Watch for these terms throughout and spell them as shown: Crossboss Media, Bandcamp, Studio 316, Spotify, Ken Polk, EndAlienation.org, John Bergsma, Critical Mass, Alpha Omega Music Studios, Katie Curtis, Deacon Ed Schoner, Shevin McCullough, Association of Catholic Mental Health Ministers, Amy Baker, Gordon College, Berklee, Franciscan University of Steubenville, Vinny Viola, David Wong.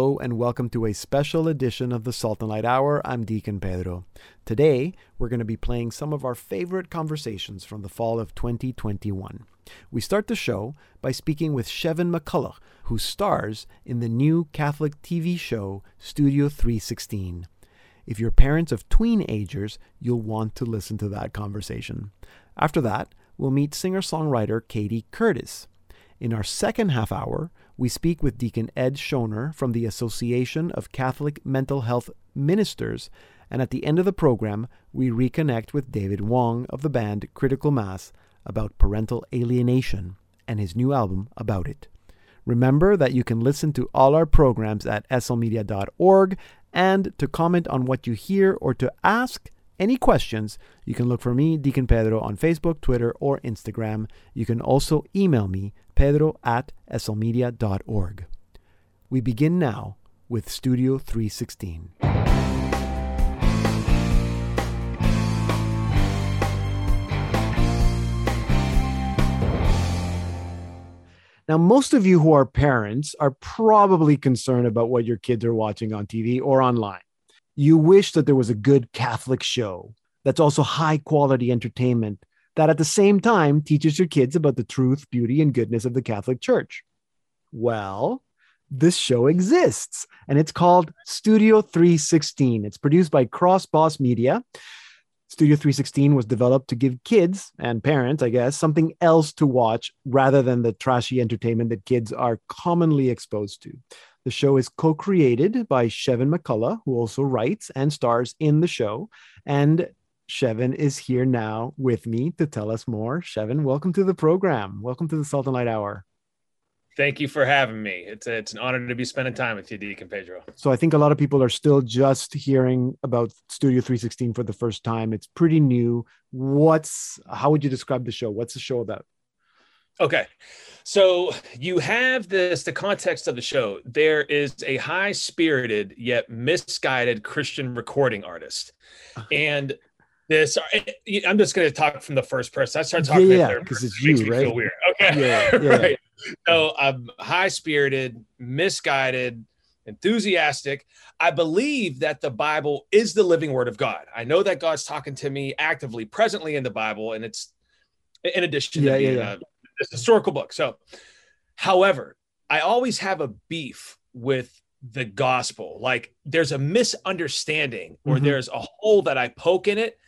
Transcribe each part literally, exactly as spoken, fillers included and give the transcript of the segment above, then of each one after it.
Hello and welcome to a special edition of the Salt and Light Hour. I'm Deacon Pedro. Today, we're going to be playing some of our favorite conversations from the fall of twenty twenty-one. We start the show by speaking with Shevin McCullough, who stars in the new Catholic T V show Studio three sixteen. If you're parents of tween-agers, you'll want to listen to that conversation. After that, we'll meet singer-songwriter Katie Curtis. In our second half hour, we speak with Deacon Ed Schoner from the Association of Catholic Mental Health Ministers, and at the end of the program, we reconnect with David Wong of the band Critical Mass about parental alienation and his new album about it. Remember that you can listen to all our programs at S L media dot org, and to comment on what you hear or to ask any questions, you can look for me, Deacon Pedro, on Facebook, Twitter, or Instagram. You can also email me, pedro at slmedia.org. We begin now with Studio three sixteen. Now, most of you who are parents are probably concerned about what your kids are watching on T V or online. You wish that there was a good Catholic show that's also high-quality entertainment that at the same time teaches your kids about the truth, beauty, and goodness of the Catholic Church. Well, this show exists, and it's called Studio three sixteen. It's produced by Crossboss Media. Studio three sixteen was developed to give kids and parents, I guess, something else to watch rather than the trashy entertainment that kids are commonly exposed to. The show is co-created by Shevin McCullough, who also writes and stars in the show, and Shevin is here now with me to tell us more. Shevin, welcome to the program. Welcome to the Salt and Light Hour. Thank you for having me. It's a, it's an honor to be spending time with you, Deacon Pedro. So I think a lot of people are still just hearing about Studio three sixteen for the first time. It's pretty new. What's how would you describe the show? What's the show about? Okay, so you have this, the context of the show. There is a high-spirited yet misguided Christian recording artist. And this, I'm just going to talk from the first person. I start talking yeah, in third person. It's you, makes me right? feel weird. Okay, yeah, yeah. Right. So I'm high-spirited, misguided, enthusiastic. I believe that the Bible is the living word of God. I know that God's talking to me actively, presently in the Bible, and it's in addition yeah, to being yeah, yeah. a It's a historical book. So, however, I always have a beef with the gospel. Like there's a misunderstanding or mm-hmm. there's a hole that I poke in it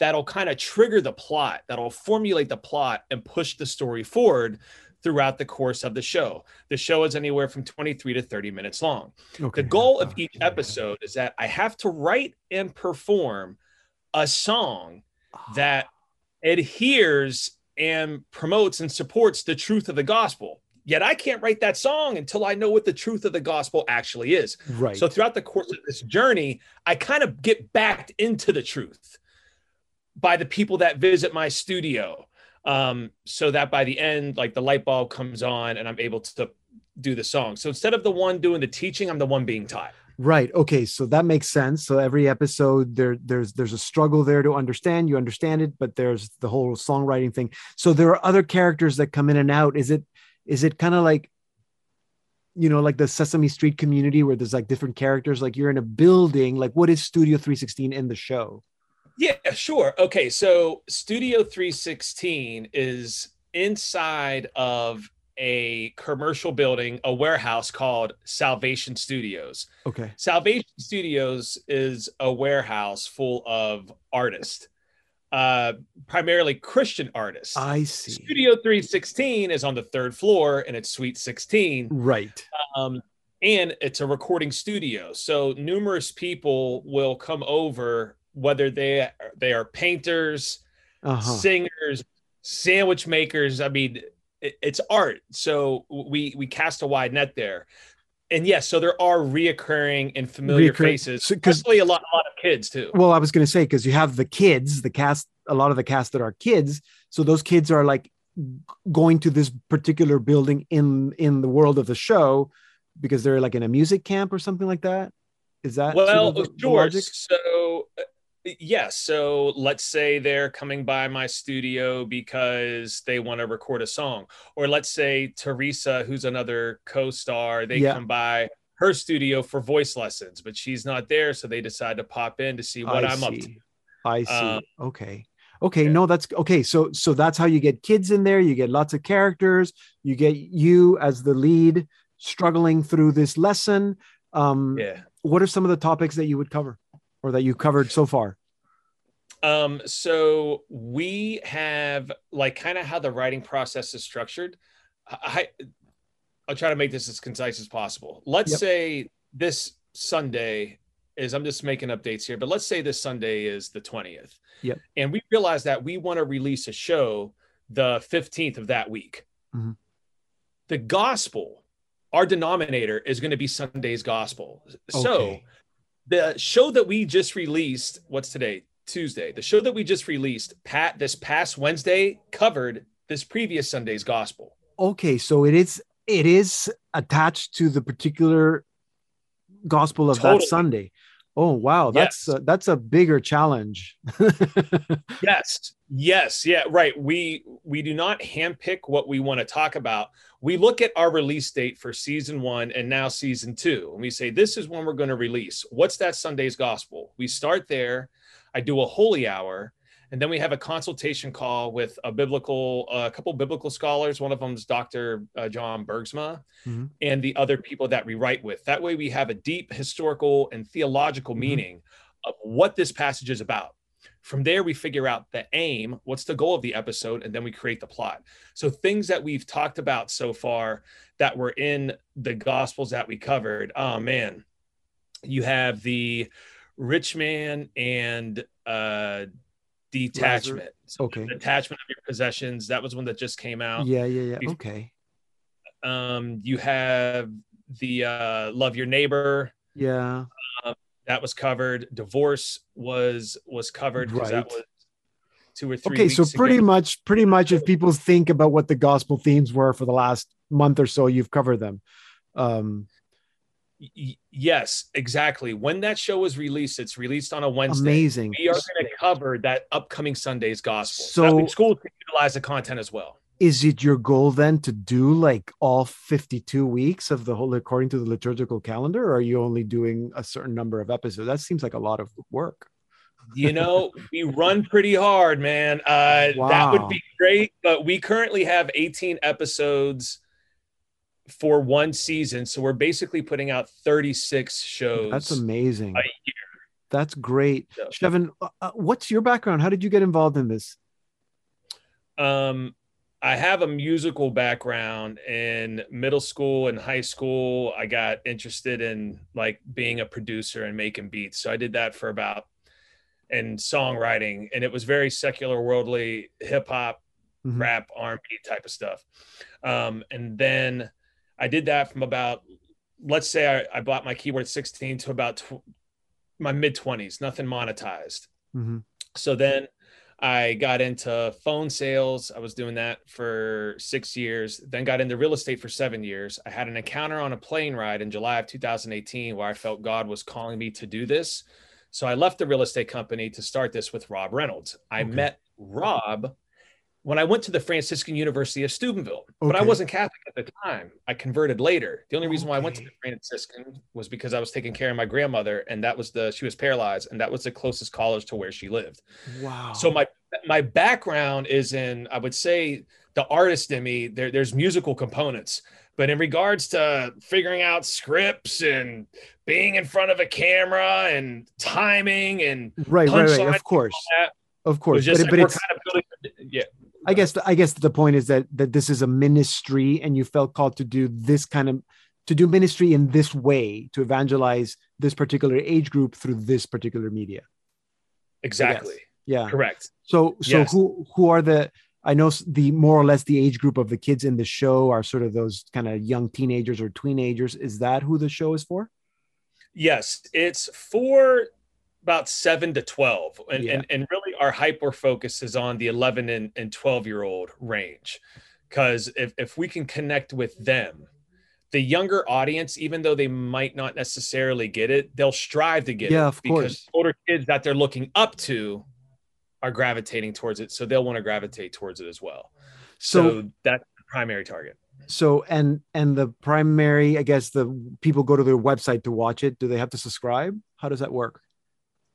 that'll kind of trigger the plot, that'll formulate the plot and push the story forward throughout the course of the show. The show is anywhere from twenty-three to thirty minutes long. Okay. The goal of each episode is that I have to write and perform a song that adheres and promotes and supports the truth of the gospel. Yet I can't write that song until I know what the truth of the gospel actually is. Right. So throughout the course of this journey, I kind of get backed into the truth by the people that visit my studio. Um, so that by the end, like the light bulb comes on and I'm able to do the song. So instead of the one doing the teaching, I'm the one being taught. Right. Okay. So that makes sense. So every episode there, there's, there's a struggle there to understand, you understand it, but there's the whole songwriting thing. So there are other characters that come in and out. Is it, is it kind of like, you know, like the Sesame Street community where there's like different characters, like you're in a building, like what is Studio three sixteen in the show? Yeah, sure. Okay. So Studio three sixteen is inside of a commercial building, a warehouse called Salvation Studios. Okay. Salvation Studios is a warehouse full of artists, uh, primarily Christian artists. I see. Studio three sixteen is on the third floor and it's Suite sixteen. Right. Um, and it's a recording studio. So numerous people will come over, whether they are, they are painters, uh-huh. singers, sandwich makers. I mean, it's art. So we, we cast a wide net there. And yes, so there are reoccurring and familiar reoccurring. faces, especially a lot, a lot of kids too. Well, I was going to say, cause you have the kids, the cast, a lot of the cast that are kids. So those kids are like going to this particular building in, in the world of the show because they're like in a music camp or something like that. Is that well, sort of sure. So yes. Yeah, so let's say they're coming by my studio because they want to record a song, or let's say Teresa, who's another co-star, they yeah. come by her studio for voice lessons, but she's not there. So they decide to pop in to see what I I'm see. up to. I see. Um, okay. Okay. Yeah. No, that's okay. So, so that's how you get kids in there. You get lots of characters. You get you as the lead struggling through this lesson. Um, yeah. What are some of the topics that you would cover or that you covered so far? Um, so we have like kind of how the writing process is structured. I, I'll try to make this as concise as possible. Let's yep. say this Sunday is, I'm just making updates here, but let's say this Sunday is the twentieth. Yep. And we realize that we want to release a show the fifteenth of that week. Mm-hmm. The gospel, our denominator is going to be Sunday's gospel. Okay. So the show that we just released, what's today? Tuesday. The show that we just released, Pat, this past Wednesday covered this previous Sunday's gospel. Okay. So it is, it is attached to the particular gospel of totally. that Sunday. Oh, wow. That's, yes. a, that's a bigger challenge. yes. Yes. Yeah. Right. We, we do not handpick what we want to talk about. We look at our release date for season one and now season two. And we say, this is when we're going to release. What's that Sunday's gospel? We start there. I do a holy hour. And then we have a consultation call with a biblical, uh, a couple biblical scholars. One of them is Doctor Uh, John Bergsma mm-hmm. and the other people that we write with. That way we have a deep historical and theological mm-hmm. meaning of what this passage is about. From there, we figure out the aim, what's the goal of the episode, and then we create the plot. So things that we've talked about so far that were in the Gospels that we covered. Oh, man, you have the rich man and uh detachment. So okay. Detachment of your possessions. That was one that just came out. Yeah, yeah, yeah. Okay. Um, you have the uh, love your neighbor. Yeah. Uh, that was covered. Divorce was was covered because right. that was two or three. Okay, weeks so pretty ago. much, pretty much, if people think about what the gospel themes were for the last month or so, you've covered them. Um. Yes, exactly. When that show is released, it's released on a Wednesday. Amazing. We are going to cover that upcoming Sunday's gospel. So schools can utilize the content as well. Is it your goal then to do like all fifty-two weeks of the whole, according to the liturgical calendar, or are you only doing a certain number of episodes? That seems like a lot of work. You know, we run pretty hard, man. Uh, wow. That would be great. But we currently have eighteen episodes for one season. So we're basically putting out thirty-six shows. That's amazing. A year. That's great. So, Shevin, uh, what's your background? How did you get involved in this? Um, I have a musical background. In middle school and high school, I got interested in like being a producer and making beats. So I did that for about, and songwriting, and it was very secular, worldly, hip hop, mm-hmm. rap, R and B type of stuff. Um, and then I did that from about, let's say I, I bought my keyboard at sixteen to about tw- my mid twenties, nothing monetized. Mm-hmm. So then I got into phone sales. I was doing that for six years, then got into real estate for seven years. I had an encounter on a plane ride in July of two thousand eighteen, where I felt God was calling me to do this. So I left the real estate company to start this with Rob Reynolds. I okay. met Rob when I went to the Franciscan University of Steubenville, okay. but I wasn't Catholic at the time. I converted later. The only reason okay. why I went to the Franciscan was because I was taking care of my grandmother, and that was the, she was paralyzed, and that was the closest college to where she lived. Wow. So my, my background is in, I would say the artist in me, there, there's musical components, but in regards to figuring out scripts and being in front of a camera and timing and right, right, right, of course, that, of course, it but, like but it's kind of building, yeah. I guess the, I guess the point is that that this is a ministry, and you felt called to do this kind of to do ministry in this way, to evangelize this particular age group through this particular media. Exactly. Yeah. Correct. So so yes. who who are the I know the more or less the age group of the kids in the show are sort of those kind of young teenagers or tweenagers. Is that who the show is for? Yes, it's for about seven to twelve. And, yeah. and, and really our hyper focus is on the eleven and, and twelve year old range. Cause if, if we can connect with them, the younger audience, even though they might not necessarily get it, they'll strive to get yeah, it of because course. older kids that they're looking up to are gravitating towards it. So they'll want to gravitate towards it as well. So, so that's the primary target. So, and, and the primary, I guess the people go to their website to watch it. Do they have to subscribe? How does that work?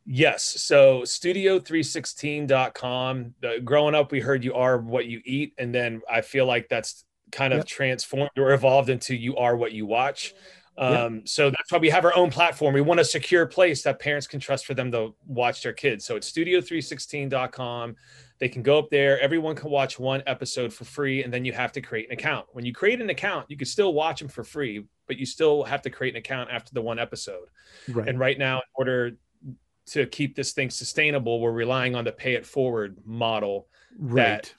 Yes. So studio three sixteen dot com. The, growing up, we heard you are what you eat. And then I feel like that's kind of yep. transformed or evolved into you are what you watch. Um, yep. So that's why we have our own platform. We want a secure place that parents can trust for them to watch their kids. So it's studio three sixteen dot com. They can go up there. Everyone can watch one episode for free. And then you have to create an account. When you create an account, you can still watch them for free, but you still have to create an account after the one episode. Right. And right now, in order to keep this thing sustainable, we're relying on the pay it forward model right. that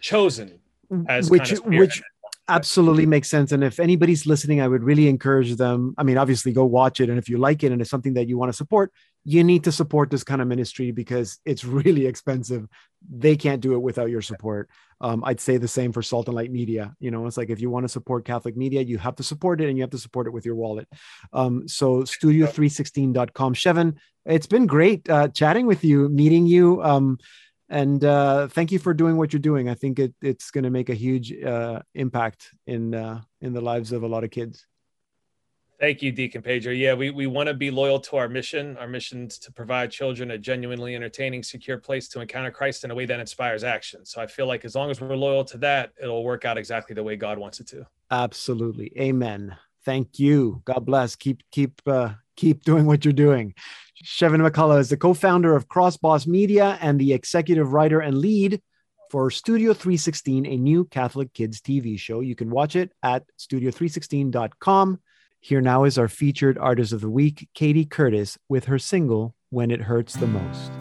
chosen as which, kind of which absolutely makes sense. And if anybody's listening, I would really encourage them. I mean, obviously go watch it. And if you like it and it's something that you want to support, you need to support this kind of ministry because it's really expensive. They can't do it without your support. Um, I'd say the same for Salt and Light Media. You know, it's like, if you want to support Catholic media, you have to support it and you have to support it with your wallet. Um, so studio three sixteen dot com. Shevin, it's been great uh, chatting with you, meeting you. Um, and uh, thank you for doing what you're doing. I think it, it's going to make a huge uh, impact in, uh, in the lives of a lot of kids. Thank you, Deacon Pedro. Yeah, we, we want to be loyal to our mission. Our mission is to provide children a genuinely entertaining, secure place to encounter Christ in a way that inspires action. So I feel like as long as we're loyal to that, it'll work out exactly the way God wants it to. Absolutely. Amen. Thank you. God bless. Keep keep uh, keep doing what you're doing. Shevin McCullough is the co-founder of Crossboss Media and the executive writer and lead for Studio three sixteen, a new Catholic kids T V show. You can watch it at studio three sixteen dot com. Here now is our featured artist of the week, Katie Curtis, with her single, When It Hurts the Most.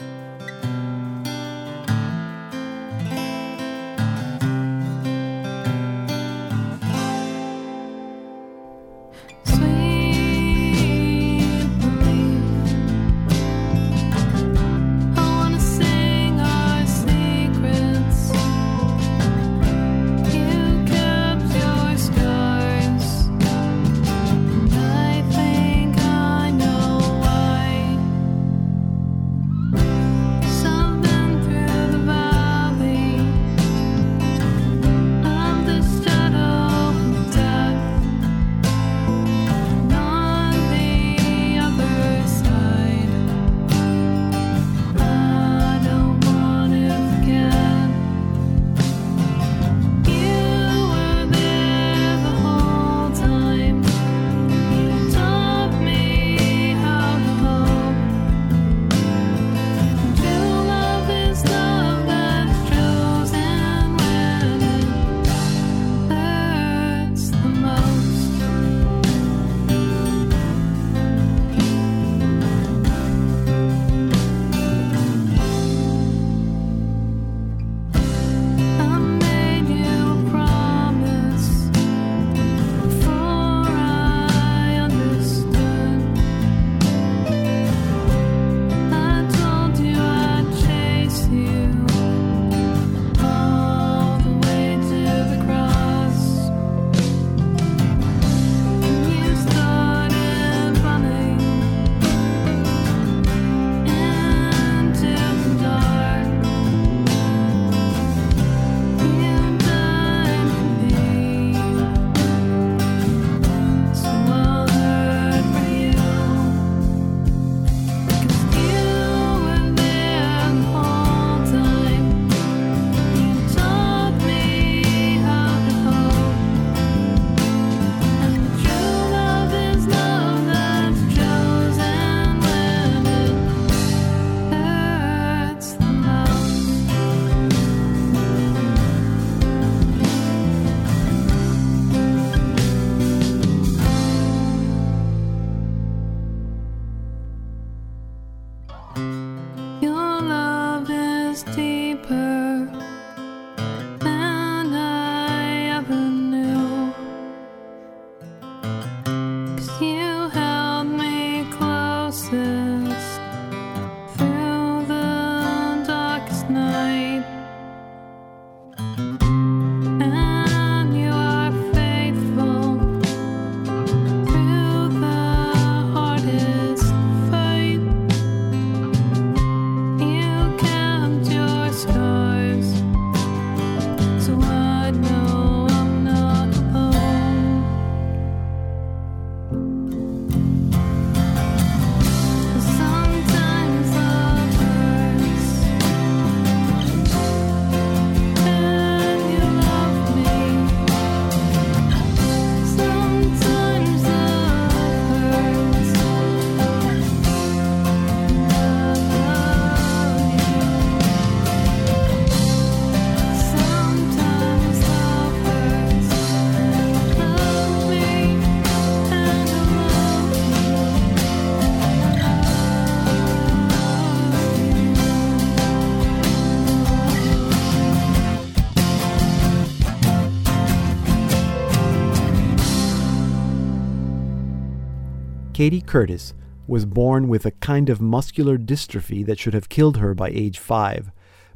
Katie Curtis was born with a kind of muscular dystrophy that should have killed her by age five,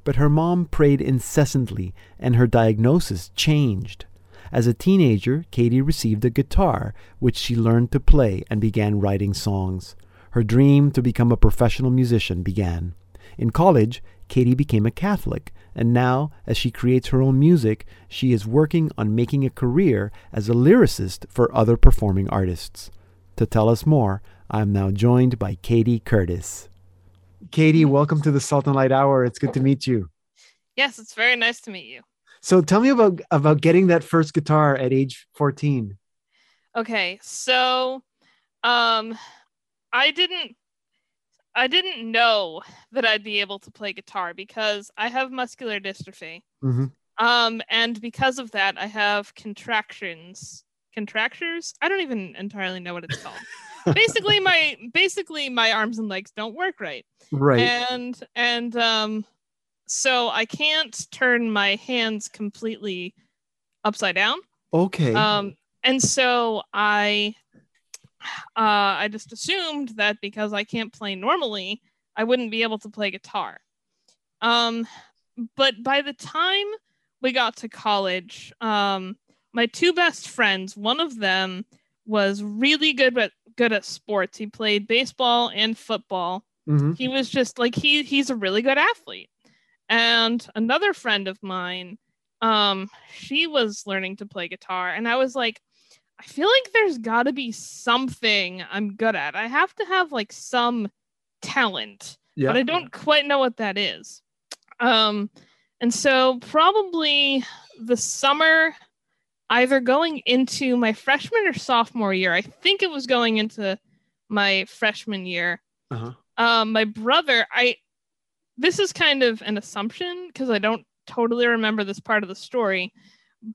but her mom prayed incessantly and her diagnosis changed. As a teenager, Katie received a guitar, which she learned to play and began writing songs. Her dream to become a professional musician began. In college, Katie became a Catholic, and now, as she creates her own music, she is working on making a career as a lyricist for other performing artists. To tell us more, I am now joined by Katie Curtis. Katie, welcome to the Salt and Light Hour. It's good to meet you. Yes, it's very nice to meet you. So tell me about, about getting that first guitar at age fourteen. Okay, so um, I didn't I didn't know that I'd be able to play guitar because I have muscular dystrophy. Mm-hmm. Um, and because of that, I have contractions. Contractures? I don't even entirely know what it's called. basically, my basically my arms and legs don't work right. Right. And and um, so I can't turn my hands completely upside down. Okay. Um, and so I. Uh, I just assumed that because I can't play normally, I wouldn't be able to play guitar. Um, but by the time we got to college, um, my two best friends, one of them was really good at, good at sports. He played baseball and football. Mm-hmm. He was just like, he he's a really good athlete. And another friend of mine, um, she was learning to play guitar. And I was like, I feel like there's got to be something I'm good at. I have to have like some talent, yeah. But I don't quite know what that is. Um, and so probably the summer, either going into my freshman or sophomore year, I think it was going into my freshman year. Uh-huh. Um, my brother, I, this is kind of an assumption because I don't totally remember this part of the story,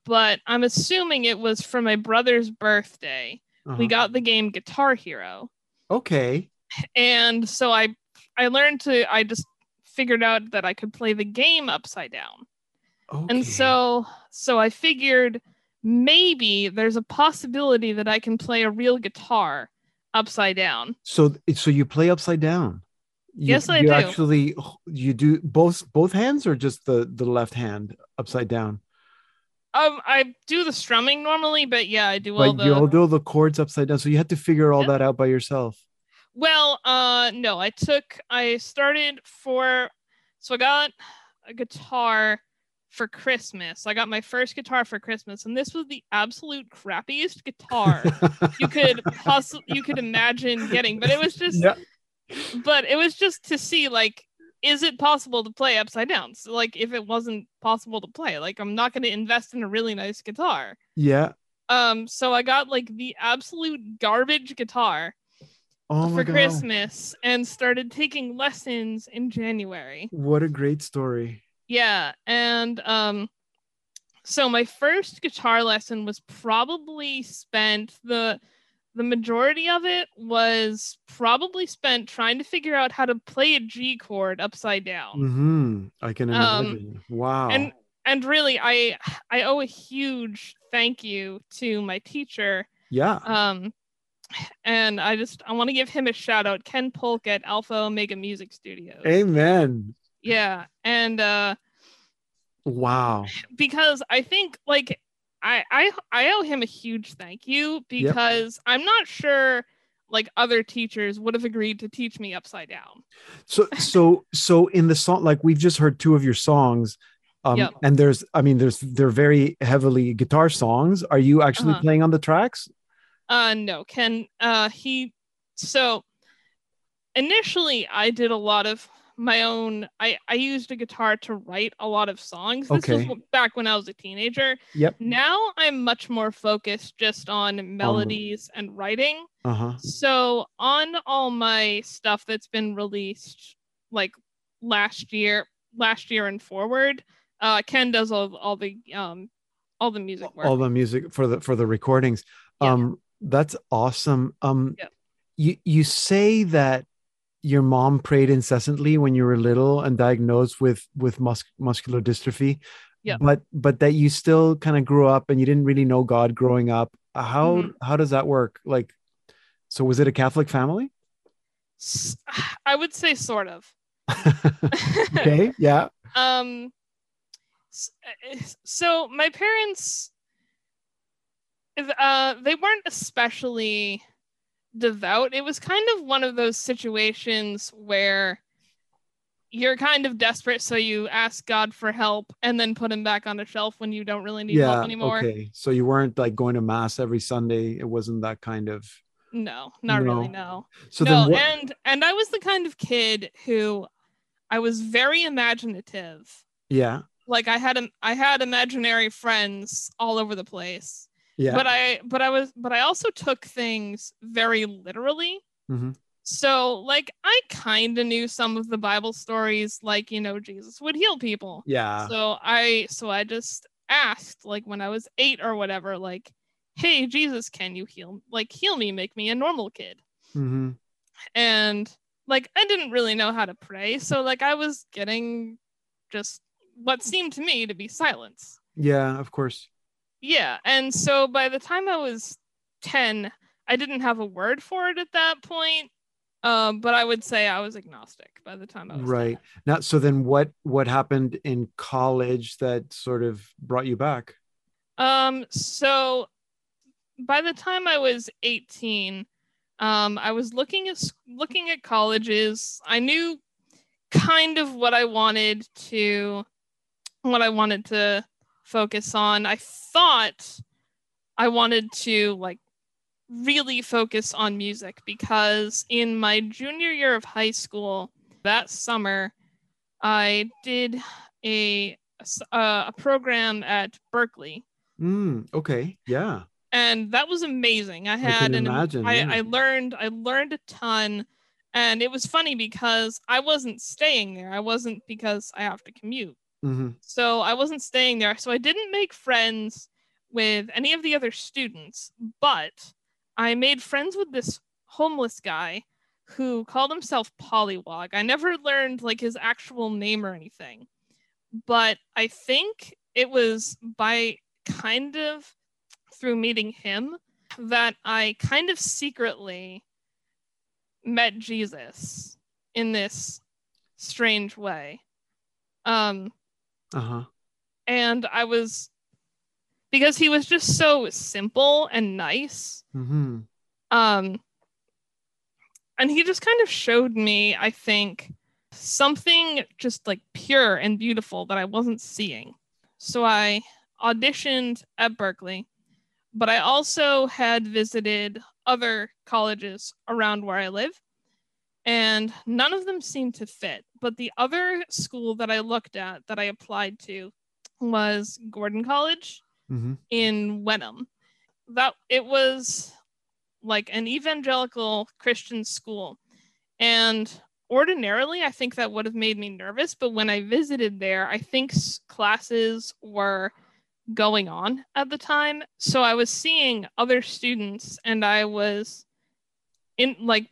but I'm assuming it was for my brother's birthday. Uh-huh. We got the game Guitar Hero. Okay. And so I I learned to, I just figured out that I could play the game upside down. Okay. And so, so I figured maybe there's a possibility that I can play a real guitar upside down. So, so you play upside down? You, yes, I you do. Actually, you do both, both hands or just the, the left hand upside down? Um, I do the strumming normally, but yeah, I do all but the... But you do all the chords upside down, so you had to figure all yeah. that out by yourself. Well, uh, no, I took... I started for... So I got a guitar for Christmas. I got my first guitar for Christmas, and this was the absolute crappiest guitar you could possibly, you could imagine getting, but it was just... Yeah. But it was just to see, like, is it possible to play upside down? So, like, if it wasn't possible to play, like, I'm not going to invest in a really nice guitar. Yeah. Um. So I got like the absolute garbage guitar oh for God. Christmas and started taking lessons in January. What a great story. Yeah. And um, so my first guitar lesson was probably spent the The majority of it was probably spent trying to figure out how to play a G chord upside down. Mm-hmm. I can imagine. Um, wow. And and really, I I owe a huge thank you to my teacher. Yeah. Um, and I just I want to give him a shout out, Ken Polk at Alpha Omega Music Studios. Amen. Yeah, and uh, wow. Because I think like. I, I I owe him a huge thank you because yep. I'm not sure like other teachers would have agreed to teach me upside down. So so so in the song, like we've just heard two of your songs, um, yep. and there's I mean there's they're very heavily guitar songs. Are you actually uh-huh. playing on the tracks? Uh no, Ken. Uh he so initially I did a lot of my own. I, I used a guitar to write a lot of songs. This okay. was back when I was a teenager. Yep. Now I'm much more focused just on melodies um, and writing. Uh-huh. So on all my stuff that's been released like last year, last year and forward, uh, Ken does all, all the um all the music work. All the music for the for the recordings. Yeah. Um, that's awesome. Um, yeah. you you say that. Your mom prayed incessantly when you were little and diagnosed with with mus- muscular dystrophy, yeah. But but that you still kind of grew up and you didn't really know God growing up. How mm-hmm. how does that work? Like, So was it a Catholic family? I would say sort of. Okay. Yeah. Um, so my parents, uh, they weren't especially devout. It was kind of one of those situations where you're kind of desperate, so you ask God for help and then put him back on the shelf when you don't really need yeah, help anymore. Okay. So you weren't like going to mass every Sunday. It wasn't that kind of. No, not no. really. No. So no, then what... and and I was the kind of kid who, I was very imaginative. Yeah. Like I had I had imaginary friends all over the place. Yeah. But I but I was but I also took things very literally. Mm-hmm. So like I kind of knew some of the Bible stories, like, you know, Jesus would heal people. Yeah. So I so I just asked, like, when I was eight or whatever, like, hey, Jesus, can you heal? Like, heal me, make me a normal kid. Mm-hmm. And like, I didn't really know how to pray. So like, I was getting just what seemed to me to be silence. Yeah, of course. Yeah. And so by the time I was ten, I didn't have a word for it at that point. Um, but I would say I was agnostic by the time I was right. ten. Now, so then what, what happened in college that sort of brought you back? Um, so... By the time I was eighteen, um, I was looking at looking at colleges. I knew kind of what I wanted to, what I wanted to focus on. I thought I wanted to like really focus on music, because in my junior year of high school, that summer, I did a a, a program at Berklee. Mm, okay. Yeah. And that was amazing. I had I an imagine, I, yeah. I learned I learned a ton, and it was funny because I wasn't staying there. I wasn't because I have to commute. Mm-hmm. So I wasn't staying there. So I didn't make friends with any of the other students, but I made friends with this homeless guy who called himself Pollywog. I never learned like his actual name or anything, but I think it was by kind of through meeting him that I kind of secretly met Jesus in this strange way. Um, uh-huh. And I was, because he was just so simple and nice. Mm-hmm. Um, and he just kind of showed me, I think, something just like pure and beautiful that I wasn't seeing. So I auditioned at Berklee. But I also had visited other colleges around where I live, and none of them seemed to fit. But the other school that I looked at, that I applied to, was Gordon College mm-hmm. in Wenham. That it was like an evangelical Christian school. And ordinarily, I think that would have made me nervous. But when I visited there, I think classes were going on at the time, so I was seeing other students, and I was in like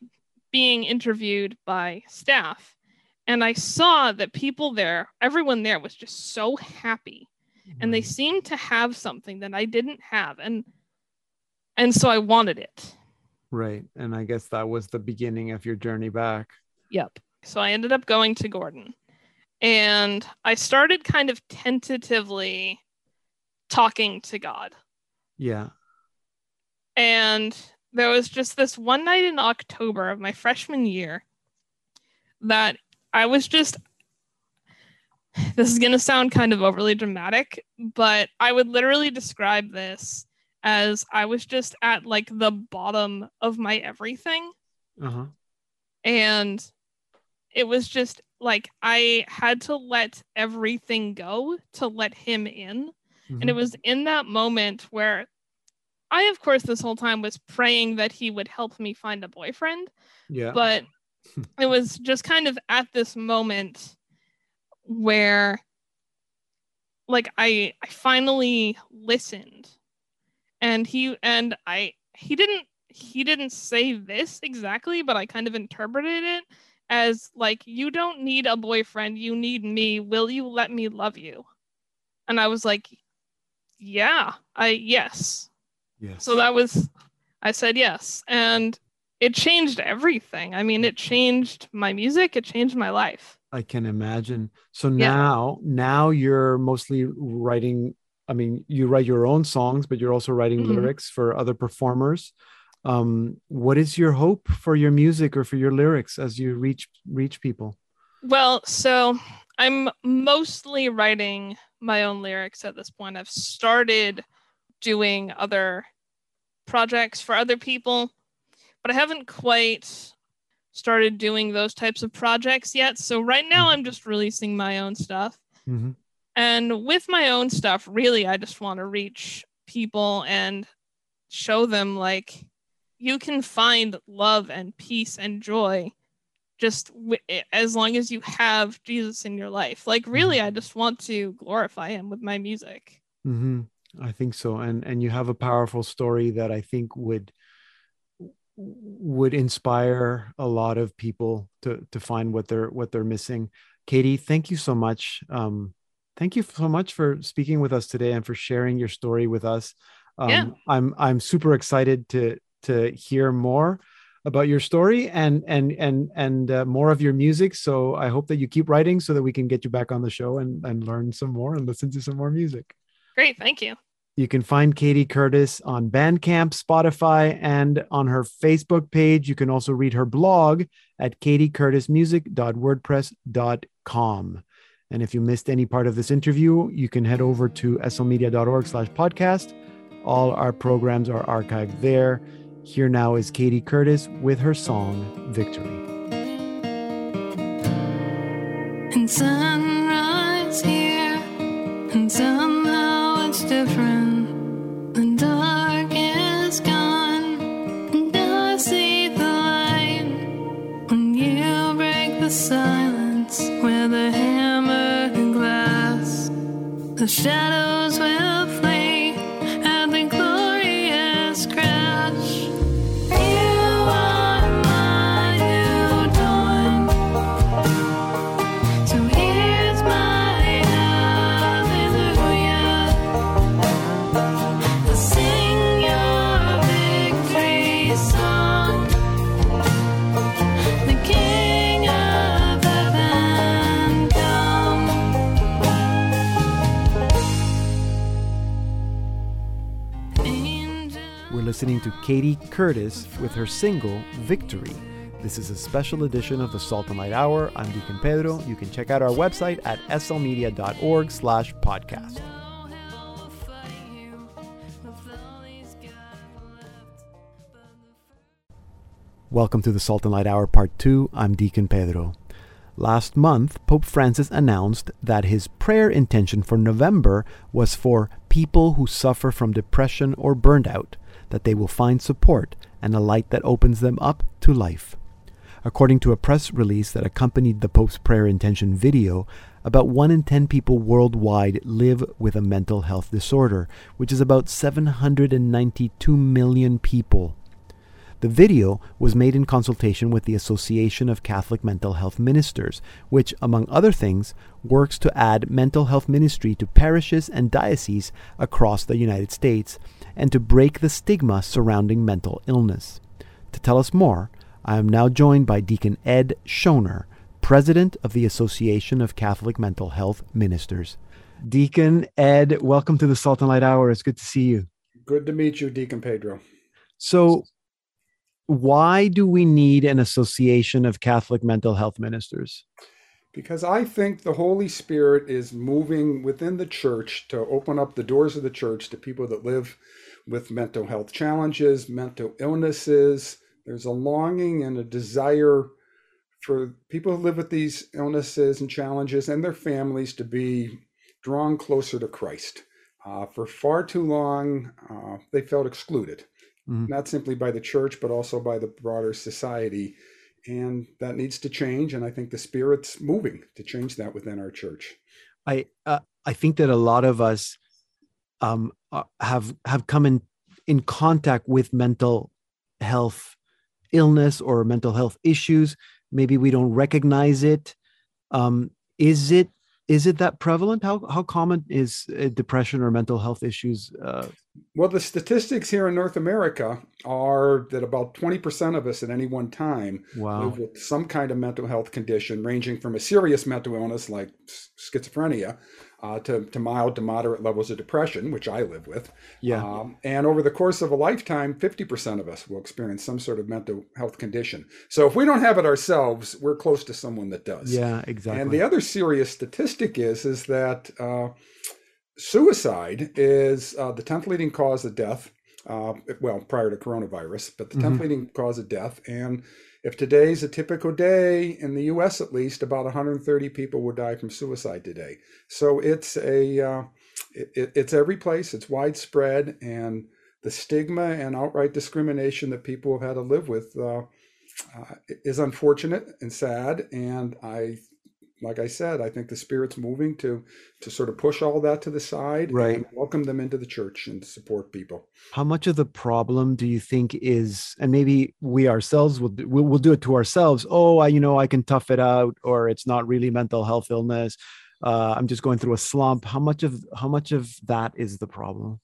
being interviewed by staff, and I saw that people there, everyone there was just so happy, and they seemed to have something that I didn't have, and and so I wanted it. Right. And I guess that was the beginning of your journey back. Yep. So I ended up going to Gordon, and I started kind of tentatively talking to God. Yeah. And there was just this one night in October of my freshman year that I was just, this is going to sound kind of overly dramatic, but I would literally describe this as I was just at like the bottom of my everything. Uh-huh. And it was just like I had to let everything go to let him in. Mm-hmm. And it was in that moment where I, of course, this whole time was praying that he would help me find a boyfriend. Yeah. But it was just kind of at this moment where, like, I I finally listened, and he and I he didn't he didn't say this exactly, but I kind of interpreted it as like, you don't need a boyfriend, you need me. Will you let me love you? And I was like, yeah, I, yes. Yes. So that was, I said yes. And it changed everything. I mean, it changed my music. It changed my life. I can imagine. So now, yeah. now you're mostly writing, I mean, you write your own songs, but you're also writing mm-hmm. lyrics for other performers. Um, what is your hope for your music or for your lyrics as you reach, reach people? Well, so I'm mostly writing my own lyrics at this point. I've started doing other projects for other people, but I haven't quite started doing those types of projects yet. So right now I'm just releasing my own stuff. Mm-hmm. And with my own stuff, really, I just want to reach people and show them, like, you can find love and peace and joy just w- as long as you have Jesus in your life. Like, really, I just want to glorify him with my music. Mm-hmm. I think so. And and you have a powerful story that I think would would inspire a lot of people to to find what they're what they're missing. Katie, thank you so much. Um, thank you so much for speaking with us today and for sharing your story with us. Um, yeah. I'm I'm super excited to to hear more about your story and and and and uh, more of your music. So I hope that you keep writing so that we can get you back on the show and and learn some more and listen to some more music. Great, thank you. You can find Katie Curtis on Bandcamp, Spotify, and on her Facebook page. You can also read her blog at katie curtis music dot wordpress dot com. And if you missed any part of this interview, you can head over to s l media dot org slash podcast. All our programs are archived there. Here now is Katie Curtis with her song, Victory. And sunrise here, and somehow it's different. The dark is gone, and I see the light. When you break the silence with a hammer and glass, the shadows will flee at the glorious crash. Listening to Katie Curtis with her single, Victory. This is a special edition of the Salt and Light Hour. I'm Deacon Pedro. You can check out our website at s l media dot org slash podcast. Welcome to the Salt and Light Hour Part two. I'm Deacon Pedro. Last month, Pope Francis announced that his prayer intention for November was for people who suffer from depression or burnout, that they will find support and a light that opens them up to life. According to a press release that accompanied the Pope's prayer intention video, about one in ten people worldwide live with a mental health disorder, which is about seven hundred ninety-two million people. The video was made in consultation with the Association of Catholic Mental Health Ministers, which, among other things, works to add mental health ministry to parishes and dioceses across the United States, and to break the stigma surrounding mental illness. To tell us more, I am now joined by Deacon Ed Schoner, President of the Association of Catholic Mental Health Ministers. Deacon Ed, welcome to the Salt and Light Hour. It's good to see you. Good to meet you, Deacon Pedro. So why do we need an Association of Catholic Mental Health Ministers? Because I think the Holy Spirit is moving within the church to open up the doors of the church to people that live with mental health challenges, mental illnesses. There's a longing and a desire for people who live with these illnesses and challenges and their families to be drawn closer to Christ. Uh, for far too long, uh, they felt excluded, mm-hmm. not simply by the church, but also by the broader society. And that needs to change. And I think the Spirit's moving to change that within our church. I uh, I think that a lot of us um, have have come in, in contact with mental health illness or mental health issues. Maybe we don't recognize it. Um, is it is it that prevalent? How how common is depression or mental health issues uh, Well, the statistics here in North America are that about twenty percent of us at any one time wow. live with some kind of mental health condition, ranging from a serious mental illness like schizophrenia uh, to, to mild to moderate levels of depression, which I live with. Yeah. Um, and over the course of a lifetime, fifty percent of us will experience some sort of mental health condition. So if we don't have it ourselves, we're close to someone that does. Yeah, exactly. And the other serious statistic is, is that uh, suicide is uh, the tenth leading cause of death, uh, well, prior to coronavirus, but the tenth mm-hmm. leading cause of death. And if today's a typical day, in the U S at least, about one hundred thirty people will die from suicide today. So it's a, uh, it, it's every place, it's widespread, and the stigma and outright discrimination that people have had to live with uh, uh, is unfortunate and sad, and I Like I said, I think the Spirit's moving to to sort of push all that to the side right. and welcome them into the church and support people. How much of the problem do you think is, and maybe we ourselves will do, we'll do it to ourselves. Oh, I, you know, I can tough it out, or it's not really mental health illness. Uh, I'm just going through a slump. How much of how much of that is the problem?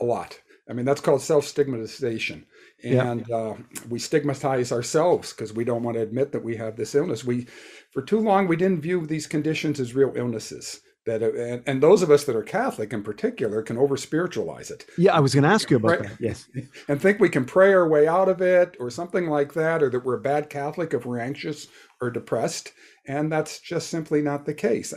A lot. I mean, that's called self-stigmatization. And yeah. uh, we stigmatize ourselves because we don't want to admit that we have this illness. We, for too long, we didn't view these conditions as real illnesses. That and, and those of us that are Catholic in particular can over-spiritualize it. Yeah, I was going to ask you about right? that. Yes, and think we can pray our way out of it or something like that, or that we're a bad Catholic if we're anxious or depressed. And that's just simply not the case.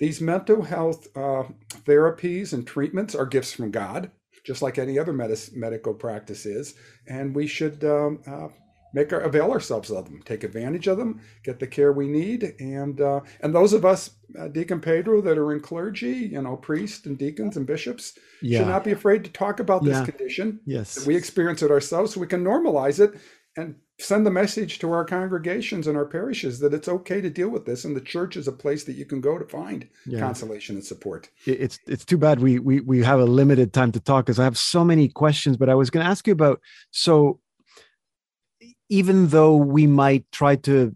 These mental health uh, therapies and treatments are gifts from God, just like any other medis- medical practice is, and we should um, uh, make our, avail ourselves of them, take advantage of them, get the care we need, and uh, and those of us, uh, Deacon Pedro, that are in clergy, you know, priests and deacons and bishops, yeah. should not be afraid to talk about this yeah. condition. Yes, that we experience it ourselves, so we can normalize it and send the message to our congregations and our parishes that it's okay to deal with this, and the church is a place that you can go to find yeah. consolation and support. It's it's too bad we we we have a limited time to talk because I have so many questions. But I was going to ask you about, so even though we might try to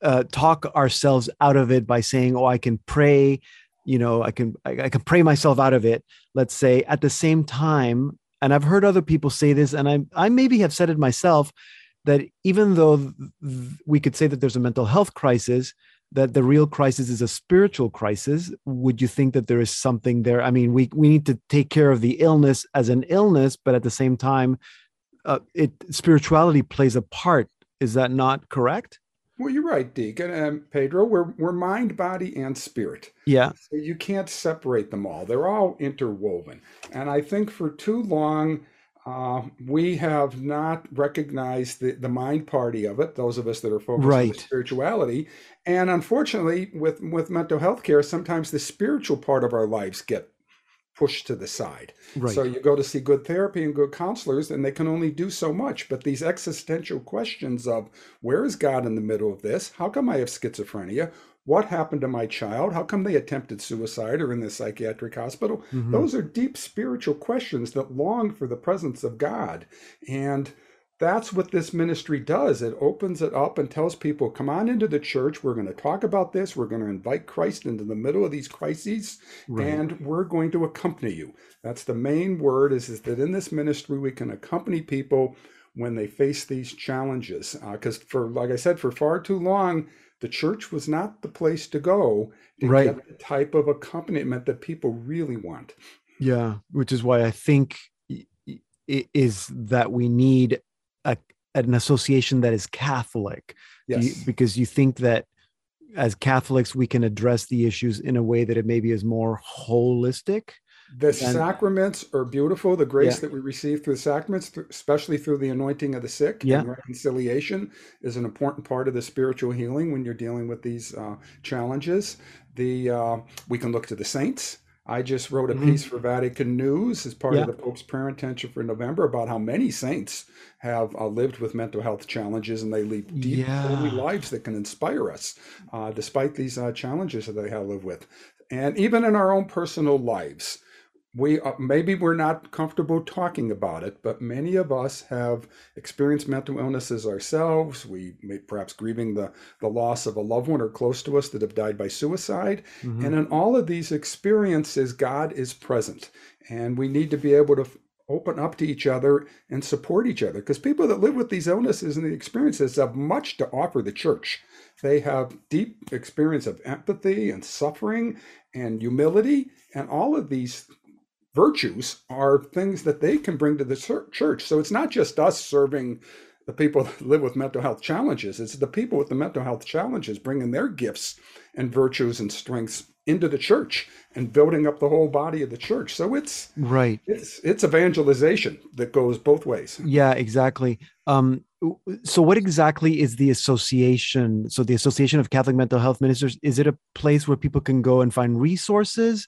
uh, talk ourselves out of it by saying, "Oh, I can pray," you know, I can I, I can pray myself out of it. Let's say at the same time. And I've heard other people say this, and I I maybe have said it myself, that even though th- we could say that there's a mental health crisis, that the real crisis is a spiritual crisis. Would you think that there is something there? I mean, we we need to take care of the illness as an illness, but at the same time, uh, it spirituality plays a part. Is that not correct? Well, you're right, Deacon and Pedro. We're we're mind, body, and spirit. Yeah. So you can't separate them all. They're all interwoven. And I think for too long, uh, we have not recognized the, the mind party of it, those of us that are focused right. on spirituality. And unfortunately, with, with mental health care, sometimes the spiritual part of our lives get pushed to the side. Right. So you go to see good therapy and good counselors, and they can only do so much. But these existential questions of where is God in the middle of this? How come I have schizophrenia? What happened to my child? How come they attempted suicide or in the psychiatric hospital? Mm-hmm. Those are deep spiritual questions that long for the presence of God. And that's what this ministry does. It opens it up and tells people, come on into the church. We're going to talk about this. We're going to invite Christ into the middle of these crises, right. and we're going to accompany you. That's the main word, is, is that in this ministry, we can accompany people when they face these challenges. Because uh, for, like I said, for far too long, the church was not the place to go to right. get the type of accompaniment that people really want. Yeah, which is why I think it is that we need A, an association that is Catholic, yes. you, because you think that as Catholics, we can address the issues in a way that it maybe is more holistic. The and, sacraments are beautiful. The grace yeah. that we receive through the sacraments, th- especially through the anointing of the sick yeah. and reconciliation, is an important part of the spiritual healing when you're dealing with these uh, challenges. The uh, we can look to the saints. I just wrote a piece mm-hmm. for Vatican News as part yeah. of the Pope's prayer intention for November about how many saints have uh, lived with mental health challenges, and they lead deep, yeah. holy lives that can inspire us, uh, despite these uh, challenges that they have lived with. And even in our own personal lives, we uh, maybe we're not comfortable talking about it, but many of us have experienced mental illnesses ourselves. We may perhaps grieving the, the loss of a loved one or close to us that have died by suicide. Mm-hmm. And in all of these experiences, God is present, and we need to be able to open up to each other and support each other, because people that live with these illnesses and the experiences have much to offer the church. They have deep experience of empathy and suffering and humility, and all of these virtues are things that they can bring to the church. So it's not just us serving the people that live with mental health challenges, it's the people with the mental health challenges bringing their gifts and virtues and strengths into the church and building up the whole body of the church. So it's right. It's, it's evangelization that goes both ways. Yeah, exactly. Um, so what exactly is the association? So the Association of Catholic Mental Health Ministers, is it a place where people can go and find resources?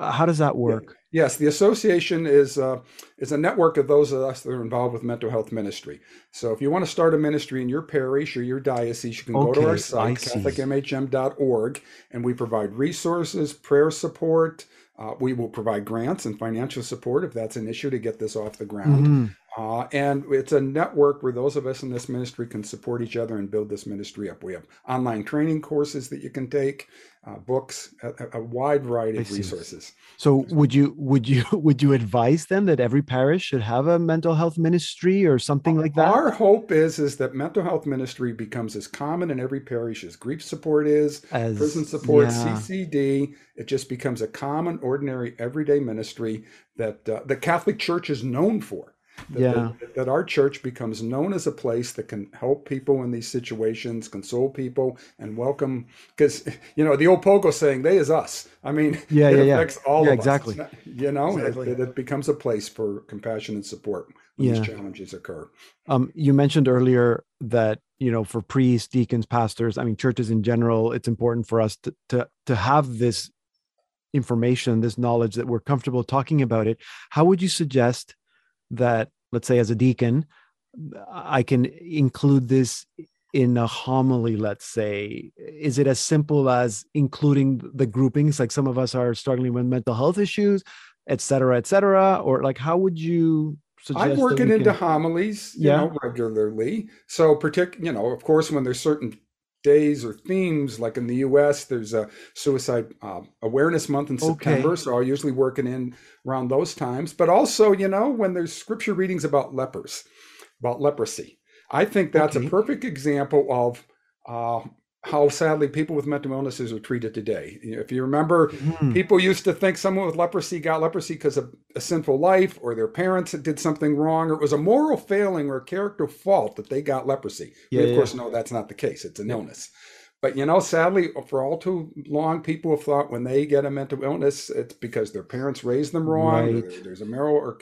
How does that work? Yes, the association is uh, is a network of those of us that are involved with mental health ministry. So if you want to start a ministry in your parish or your diocese, you can okay, go to our site, Catholic M H M dot org, and we provide resources, prayer support. Uh, we will provide grants and financial support if that's an issue to get this off the ground. Mm-hmm. Uh, and it's a network where those of us in this ministry can support each other and build this ministry up. We have online training courses that you can take, uh, books, a, a wide variety of resources. So would you would you would you advise them that every parish should have a mental health ministry or something like that? Our hope is is that mental health ministry becomes as common in every parish as grief support is, as, prison support, yeah. C C D. It just becomes a common, ordinary, everyday ministry that uh, the Catholic Church is known for. That, yeah. that, that our church becomes known as a place that can help people in these situations, console people, and welcome. Because, you know, the old Pogo saying, they is us. I mean, yeah, it yeah, affects yeah. all yeah, of exactly. us. Not, you know, exactly. it, it becomes a place for compassion and support when yeah. these challenges occur. Um, you mentioned earlier that, you know, for priests, deacons, pastors, I mean, churches in general, it's important for us to to, to have this information, this knowledge that we're comfortable talking about it. How would you suggest that, let's say, as a deacon, I can include this in a homily, let's say? Is it as simple as including the groupings, like some of us are struggling with mental health issues, et cetera, et cetera? Or like, how would you suggest? I work it into can... homilies, you yeah. know, regularly. So, partic- you know, of course, when there's certain days or themes, like in the U S, there's a suicide uh, awareness month in September. Okay. So I'll usually working in around those times, but also, you know, when there's scripture readings about lepers, about leprosy, I think that's okay. a perfect example of uh, how sadly people with mental illnesses are treated today. If you remember, mm-hmm. people used to think someone with leprosy got leprosy because of a sinful life, or their parents did something wrong, or it was a moral failing or a character fault that they got leprosy. Yeah, we of yeah. course know that's not the case. It's an illness. But, you know, sadly, for all too long, people have thought when they get a mental illness, it's because their parents raised them wrong. Right. There, there's a moral or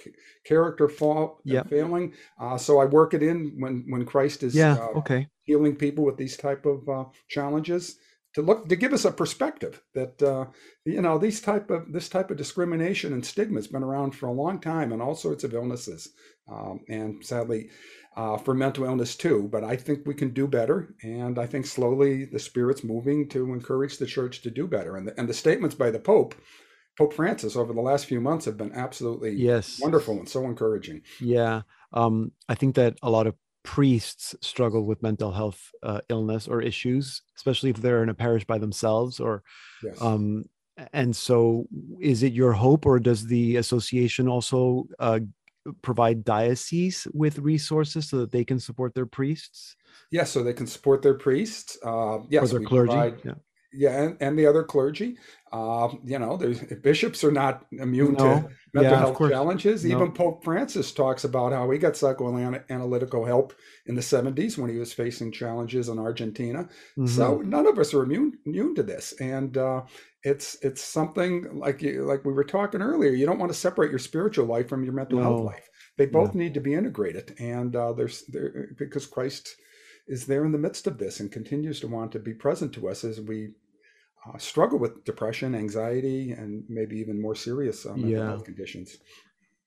character fault yep. failing. Uh, so I work it in when, when Christ is yeah, uh, okay. healing people with these type of uh, challenges, to look to give us a perspective that, uh, you know, these type of this type of discrimination and stigma has been around for a long time in all sorts of illnesses. Um, and sadly, Uh, for mental illness too, but I think we can do better, and I think slowly the Spirit's moving to encourage the church to do better. And the, and the statements by the Pope, Pope Francis, over the last few months have been absolutely yes. wonderful and so encouraging. Yeah, um, I think that a lot of priests struggle with mental health uh, illness or issues, especially if they're in a parish by themselves. Or, yes. um, and so, is it your hope, or does the association also Uh, provide diocese with resources so that they can support their priests? Yes, so they can support their priests. Uh, yes, or their we clergy. Provide, yeah, yeah and, and the other clergy. Uh, you know, there's, bishops are not immune no. to mental yeah, health challenges. No. Even Pope Francis talks about how he got psychoanalytical help in the seventies when he was facing challenges in Argentina. Mm-hmm. So none of us are immune immune to this. And uh, it's it's something like you, like we were talking earlier, you don't want to separate your spiritual life from your mental no. health life. They both no. need to be integrated. And uh, there's there because Christ is there in the midst of this and continues to want to be present to us as we Uh, struggle with depression, anxiety, and maybe even more serious um, mental yeah. health conditions.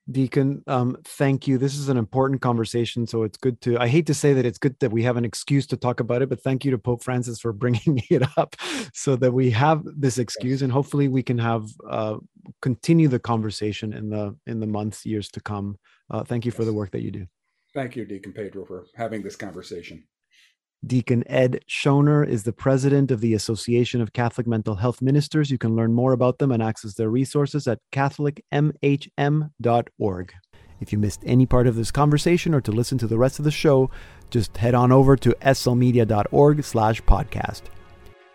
Deacon, um, thank you. This is an important conversation, so it's good to, I hate to say that it's good that we have an excuse to talk about it, but thank you to Pope Francis for bringing it up so that we have this excuse, and hopefully we can have, uh, continue the conversation in the, in the months, years to come. Uh, thank you for the work that you do. Thank you, Deacon Pedro, for having this conversation. Deacon Ed Schoner is the president of the Association of Catholic Mental Health Ministers. You can learn more about them and access their resources at catholic m h m dot org. If you missed any part of this conversation or to listen to the rest of the show, just head on over to s l media dot org slash podcast.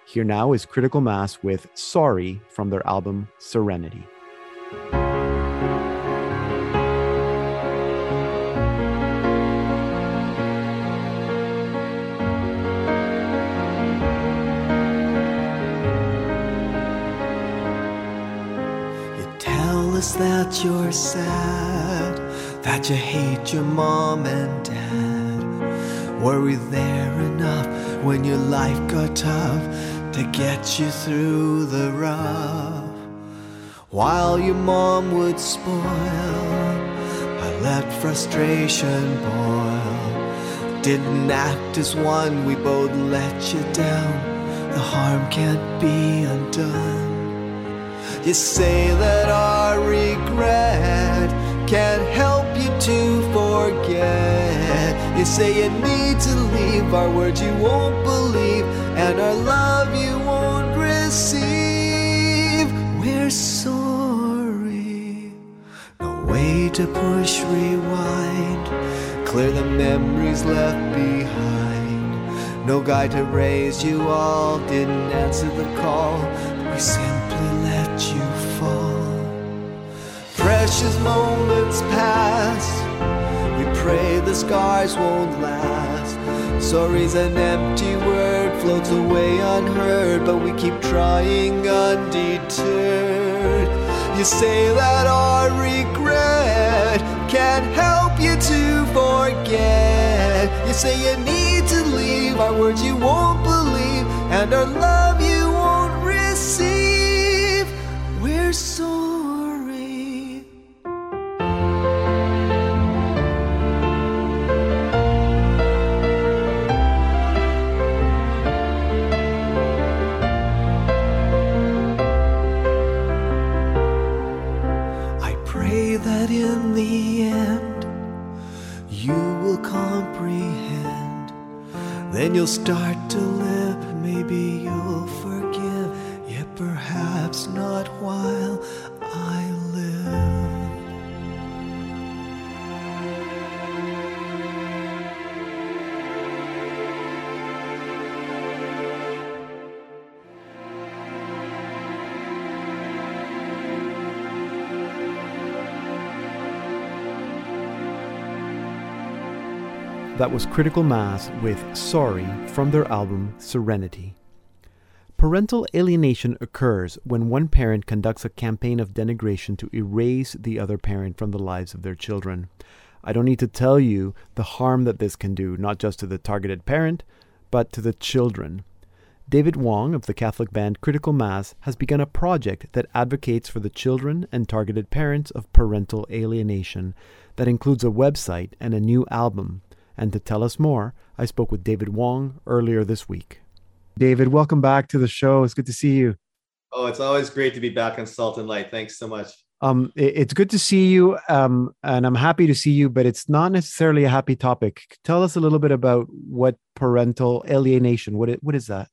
Here now is Critical Mass with Sorry from their album Serenity. That you're sad, that you hate your mom and dad. Were you there enough when your life got tough to get you through the rough? While your mom would spoil, I let frustration boil. Didn't act as one, we both let you down. The harm can't be undone. You say that our regret can't help you to forget. You say you need to leave, our words you won't believe, and our love you won't receive. We're sorry. No way to push rewind, clear the memories left behind. No guide to raise you all, didn't answer the call, we simply you fall. Precious moments pass, we pray the scars won't last. Sorry's an empty word, floats away unheard, but we keep trying undeterred. You say that our regret can't help you to forget. You say you need to leave, our words you won't believe, and our love you won't receive. We're sorry. I pray that in the end you will comprehend. Then you'll start to live, maybe you'll forgive. Yet perhaps not while I live. That was Critical Mass with Sorry from their album Serenity. Parental alienation occurs when one parent conducts a campaign of denigration to erase the other parent from the lives of their children. I don't need to tell you the harm that this can do, not just to the targeted parent, but to the children. David Wong of the Catholic band Critical Mass has begun a project that advocates for the children and targeted parents of parental alienation that includes a website and a new album. And to tell us more, I spoke with David Wong earlier this week. David, welcome back to the show. It's good to see you. Oh, it's always great to be back on Salt and Light. Thanks so much. Um, it, it's good to see you, um, and I'm happy to see you, but it's not necessarily a happy topic. Tell us a little bit about what parental alienation, what, it, what is that?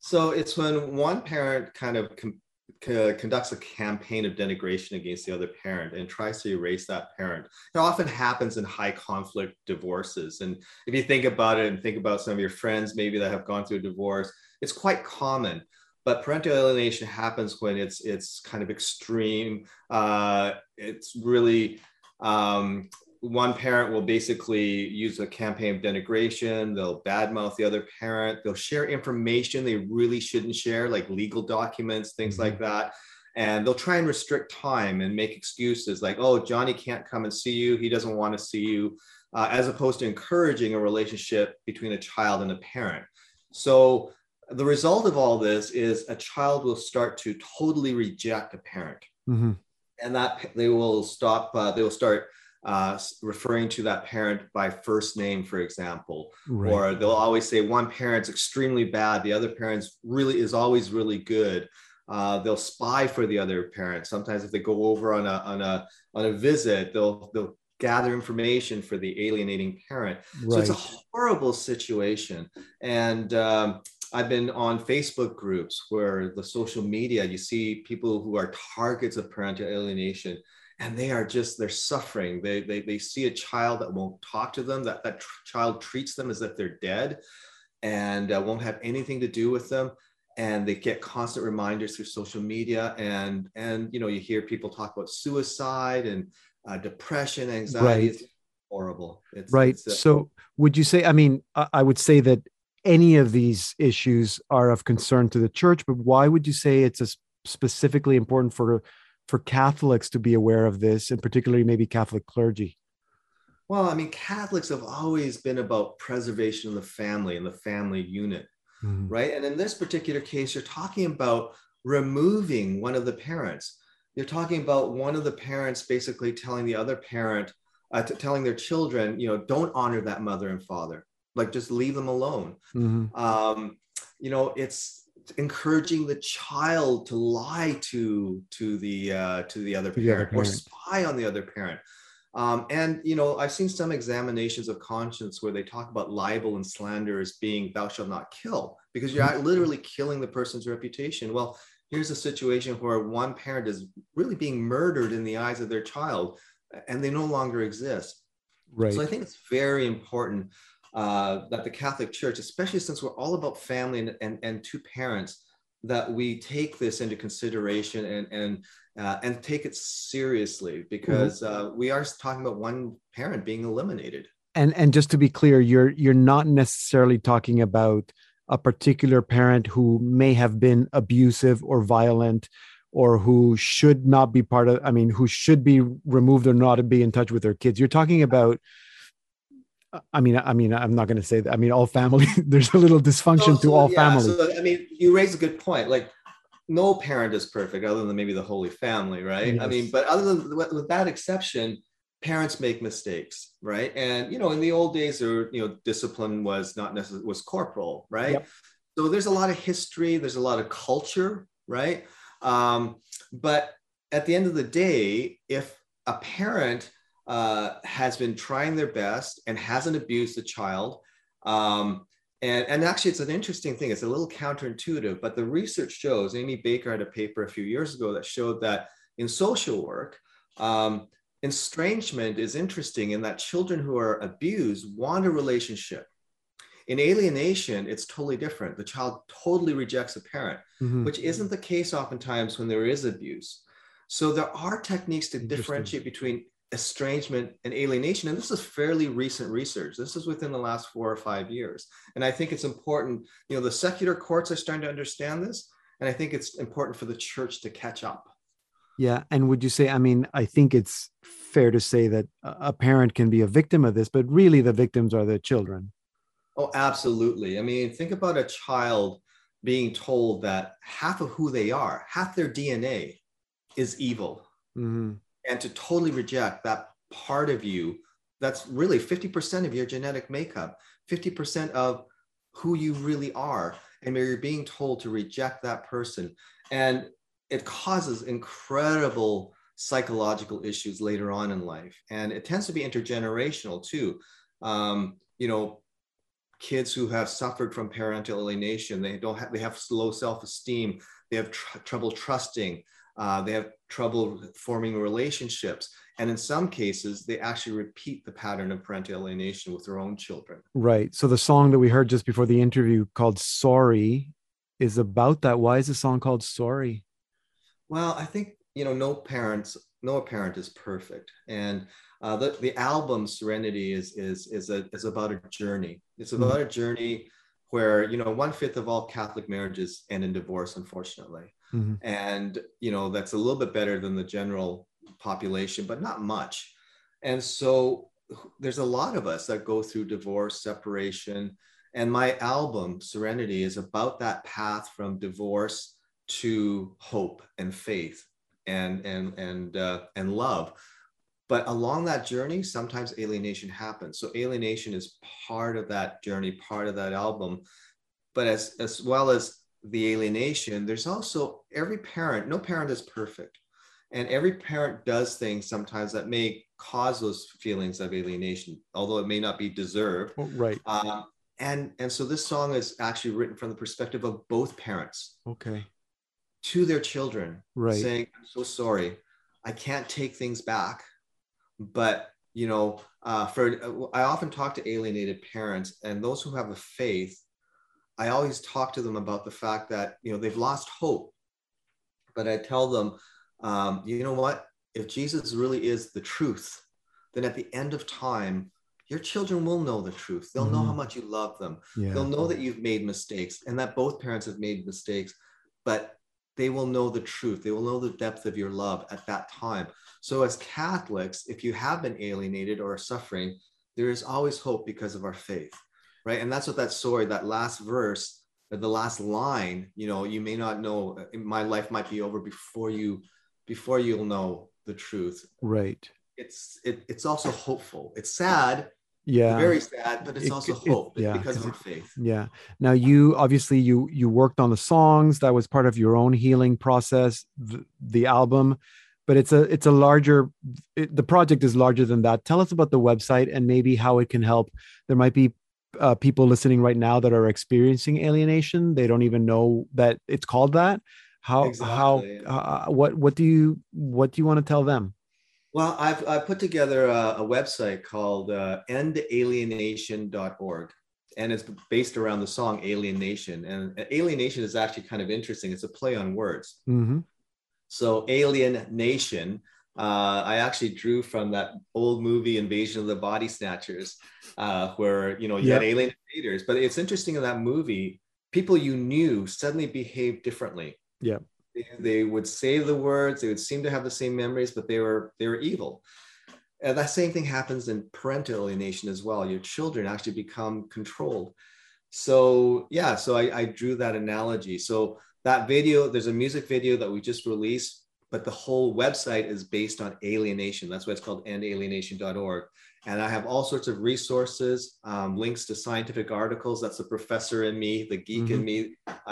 So it's when one parent kind of com- c- conducts a campaign of denigration against the other parent and tries to erase that parent. It often happens in high conflict divorces. And if you think about it and think about some of your friends, maybe that have gone through a divorce, it's quite common. But parental alienation happens when it's it's kind of extreme. Uh, it's really, um, one parent will basically use a campaign of denigration. They'll badmouth the other parent. They'll share information they really shouldn't share, like legal documents, things mm-hmm. like that. And they'll try and restrict time and make excuses like, oh, Johnny can't come and see you. He doesn't want to see you, uh, as opposed to encouraging a relationship between a child and a parent. So the result of all this is a child will start to totally reject a parent. Mm-hmm. and that they will stop, uh, they will start uh, referring to that parent by first name, for example, right. Or they'll always say one parent's extremely bad, the other parent's really is always really good. Uh, they'll spy for the other parent. Sometimes if they go over on a on a on a visit, they'll they'll gather information for the alienating parent. Right. So it's a horrible situation. And um, I've been on Facebook groups where the social media, you see people who are targets of parental alienation, and they are just, they're suffering. They they they see a child that won't talk to them, that that tr- child treats them as if they're dead, and uh, won't have anything to do with them. And they get constant reminders through social media, and and you know, you hear people talk about suicide and uh, depression, anxiety. Right. It's horrible. It's, right. It's, uh, so, would you say? I mean, I would say that any of these issues are of concern to the church, but why would you say it's a specifically important for for Catholics to be aware of this, and particularly maybe Catholic clergy? Well, I mean, Catholics have always been about preservation of the family and the family unit. Mm-hmm. Right. And in this particular case, you're talking about removing one of the parents. You're talking about one of the parents basically telling the other parent, uh, t- telling their children, you know, don't honor that mother and father, like just leave them alone. Mm-hmm. Um, you know, it's encouraging the child to lie to to the uh, to the other parent, yeah, or spy on the other parent. Um, and, you know, I've seen some examinations of conscience where they talk about libel and slander as being thou shalt not kill, because you're literally killing the person's reputation. Well, here's a situation where one parent is really being murdered in the eyes of their child, and they no longer exist. Right. So I think it's very important uh, that the Catholic Church, especially since we're all about family and, and, and two parents, that we take this into consideration and and uh, and take it seriously, because uh, we are talking about one parent being eliminated. And and just to be clear, you're you're not necessarily talking about a particular parent who may have been abusive or violent, or who should not be part of. I mean, who should be removed or not to be in touch with their kids. You're talking about. I mean, I mean, I'm not going to say that. I mean, all family, there's a little dysfunction so, to all yeah, families. So, I mean, you raise a good point. Like, no parent is perfect other than maybe the Holy Family, right? Yes. I mean, but other than with that exception, parents make mistakes, right? And, you know, in the old days, there, you know, discipline was not necessarily, was corporal, right? Yep. So there's a lot of history. There's a lot of culture, right? Um, but at the end of the day, if a parent Uh, has been trying their best and hasn't abused the child. Um, and, and actually, it's an interesting thing. It's a little counterintuitive, but the research shows, Amy Baker had a paper a few years ago that showed that in social work, um, estrangement is interesting in that children who are abused want a relationship. In alienation, it's totally different. The child totally rejects a parent, mm-hmm. which isn't the case oftentimes when there is abuse. So there are techniques to differentiate between estrangement and alienation, and this is fairly recent research. This is within the last four or five years, and I think it's important. You know, the secular courts are starting to understand this, and I think it's important for the church to catch up. Yeah, and would you say? I mean, I think it's fair to say that a parent can be a victim of this, but really the victims are the children. Oh, absolutely. I mean, think about a child being told that half of who they are, half their D N A, is evil. Mm-hmm. And to totally reject that part of you, that's really fifty percent of your genetic makeup, fifty percent of who you really are. And you're being told to reject that person. And it causes incredible psychological issues later on in life. And it tends to be intergenerational too. Um, you know, kids who have suffered from parental alienation, they don't have, they have low self-esteem, they have tr- trouble trusting. Uh, they have trouble forming relationships. And in some cases, they actually repeat the pattern of parental alienation with their own children. Right. So the song that we heard just before the interview called Sorry is about that. Why is the song called Sorry? Well, I think, you know, no parents, no parent is perfect. And uh, the, the album Serenity is, is, is, a, is about a journey. It's about mm-hmm. a journey where, you know, one fifth of all Catholic marriages end in divorce, unfortunately. Mm-hmm. And, you know, that's a little bit better than the general population, but not much. And so there's a lot of us that go through divorce, separation. And my album, Serenity, is about that path from divorce to hope and faith and and and uh, and love. But along that journey, sometimes alienation happens. So alienation is part of that journey, part of that album. But as, as well as the alienation, there's also every parent, no parent is perfect. And every parent does things sometimes that may cause those feelings of alienation, although it may not be deserved. Oh, right. Um, and, and so this song is actually written from the perspective of both parents. Okay. To their children. Right. Saying, I'm so sorry. I can't take things back. But, you know, uh, for I often talk to alienated parents and those who have a faith. I always talk to them about the fact that, you know, they've lost hope. But I tell them, um, you know what? If Jesus really is the truth, then at the end of time, your children will know the truth. They'll mm. know how much you love them. Yeah. They'll know that you've made mistakes and that both parents have made mistakes, but they will know the truth. They will know the depth of your love at that time. So as Catholics, if you have been alienated or are suffering, there is always hope because of our faith. Right. And that's what that story, that last verse, the last line, you know, you may not know, my life might be over before you, before you'll know the truth. Right. It's, it, it's also hopeful. It's sad. Yeah. Very sad, but it's it, also it, hope it, yeah, because of our faith. Yeah. Now you, obviously you, you worked on the songs. That was part of your own healing process, the, the album, but it's a, it's a larger, it, the project is larger than that. Tell us about the website and maybe how it can help. There might be Uh, people listening right now that are experiencing alienation. They don't even know that it's called that. How, exactly. how, uh, what, what do you, what do you want to tell them? Well, I've, I've put together a, a website called uh, End Alienation dot org. And it's based around the song Alienation. And alienation is actually kind of interesting. It's a play on words. Mm-hmm. So alienation, Uh, I actually drew from that old movie Invasion of the Body Snatchers, uh, where, you know, you yep. had alien invaders. But it's interesting in that movie, people you knew suddenly behaved differently. Yeah, they, they would say the words, they would seem to have the same memories, but they were they were evil. And that same thing happens in parental alienation as well. Your children actually become controlled. So yeah, so I, I drew that analogy. So that video, there's a music video that we just released. But the whole website is based on alienation. That's why it's called End Alienation dot org. And I have all sorts of resources, um, links to scientific articles. That's the professor in me, the geek mm-hmm. in me.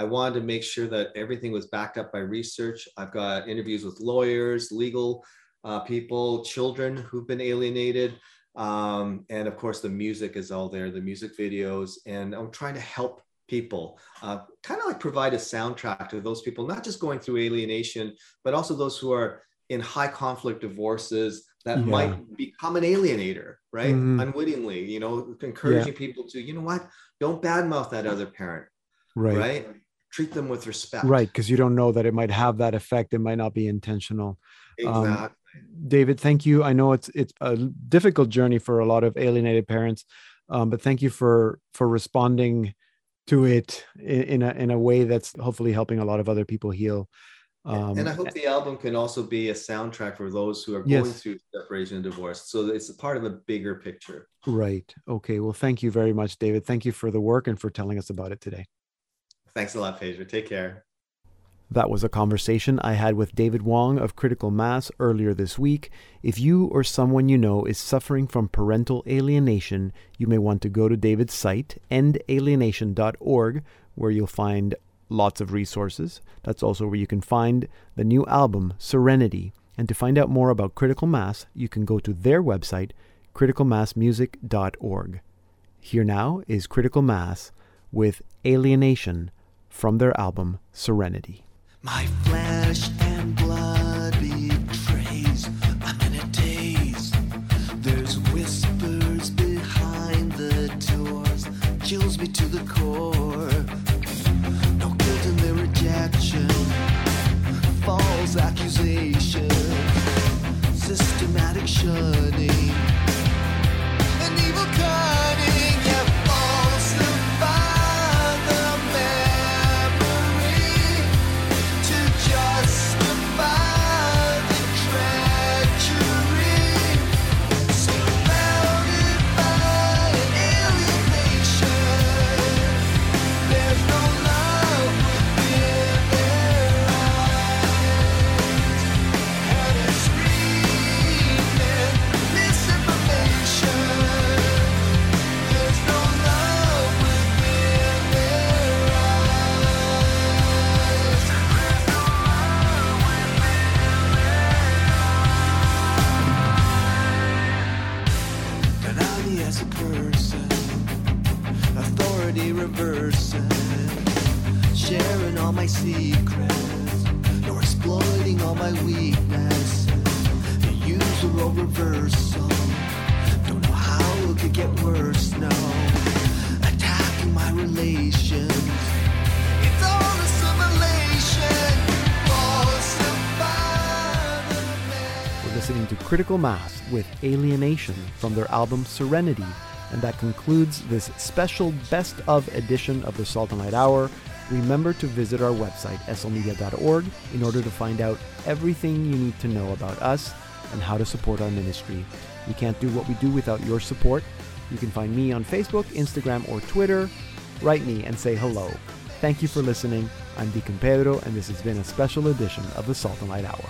I wanted to make sure that everything was backed up by research. I've got interviews with lawyers, legal uh, people, children who've been alienated. Um, and of course, the music is all there, the music videos. And I'm trying to help people, uh, kind of like provide a soundtrack to those people, not just going through alienation, but also those who are in high conflict divorces that yeah. might become an alienator, right? Mm-hmm. Unwittingly, you know, encouraging yeah. people to, you know what, don't badmouth that other parent, right? right? Treat them with respect. Right, because you don't know that it might have that effect. It might not be intentional. Exactly. Um, David, thank you. I know it's it's a difficult journey for a lot of alienated parents, um, but thank you for for responding to it in a, in a way that's hopefully helping a lot of other people heal. Um, and I hope the album can also be a soundtrack for those who are going yes. through separation and divorce. So it's a part of a bigger picture. Right. Okay. Well, thank you very much, David. Thank you for the work and for telling us about it today. Thanks a lot, Pedro. Take care. That was a conversation I had with David Wong of Critical Mass earlier this week. If you or someone you know is suffering from parental alienation, you may want to go to David's site, End Alienation dot org, where you'll find lots of resources. That's also where you can find the new album, Serenity. And to find out more about Critical Mass, you can go to their website, critical mass music dot org. Here now is Critical Mass with Alienation from their album, Serenity. My flesh and blood betrays, I'm in a daze. There's whispers behind the doors, chills me to the core. No guilt in their rejection, false accusation, systematic shunning, an evil cunning, yeah, false divine. sharing all my secrets, nor exploiting all my weaknesses. The usual reversal. Don't know how it could get worse, no. Attacking my relations. It's all assimilation. We're listening to Critical Mass with Alienation from their album Serenity. And that concludes this special Best of edition of the Salt and Light Hour. Remember to visit our website, S L media dot org, in order to find out everything you need to know about us and how to support our ministry. We can't do what we do without your support. You can find me on Facebook, Instagram, or Twitter. Write me and say hello. Thank you for listening. I'm Deacon Pedro, and this has been a special edition of the Salt and Light Hour.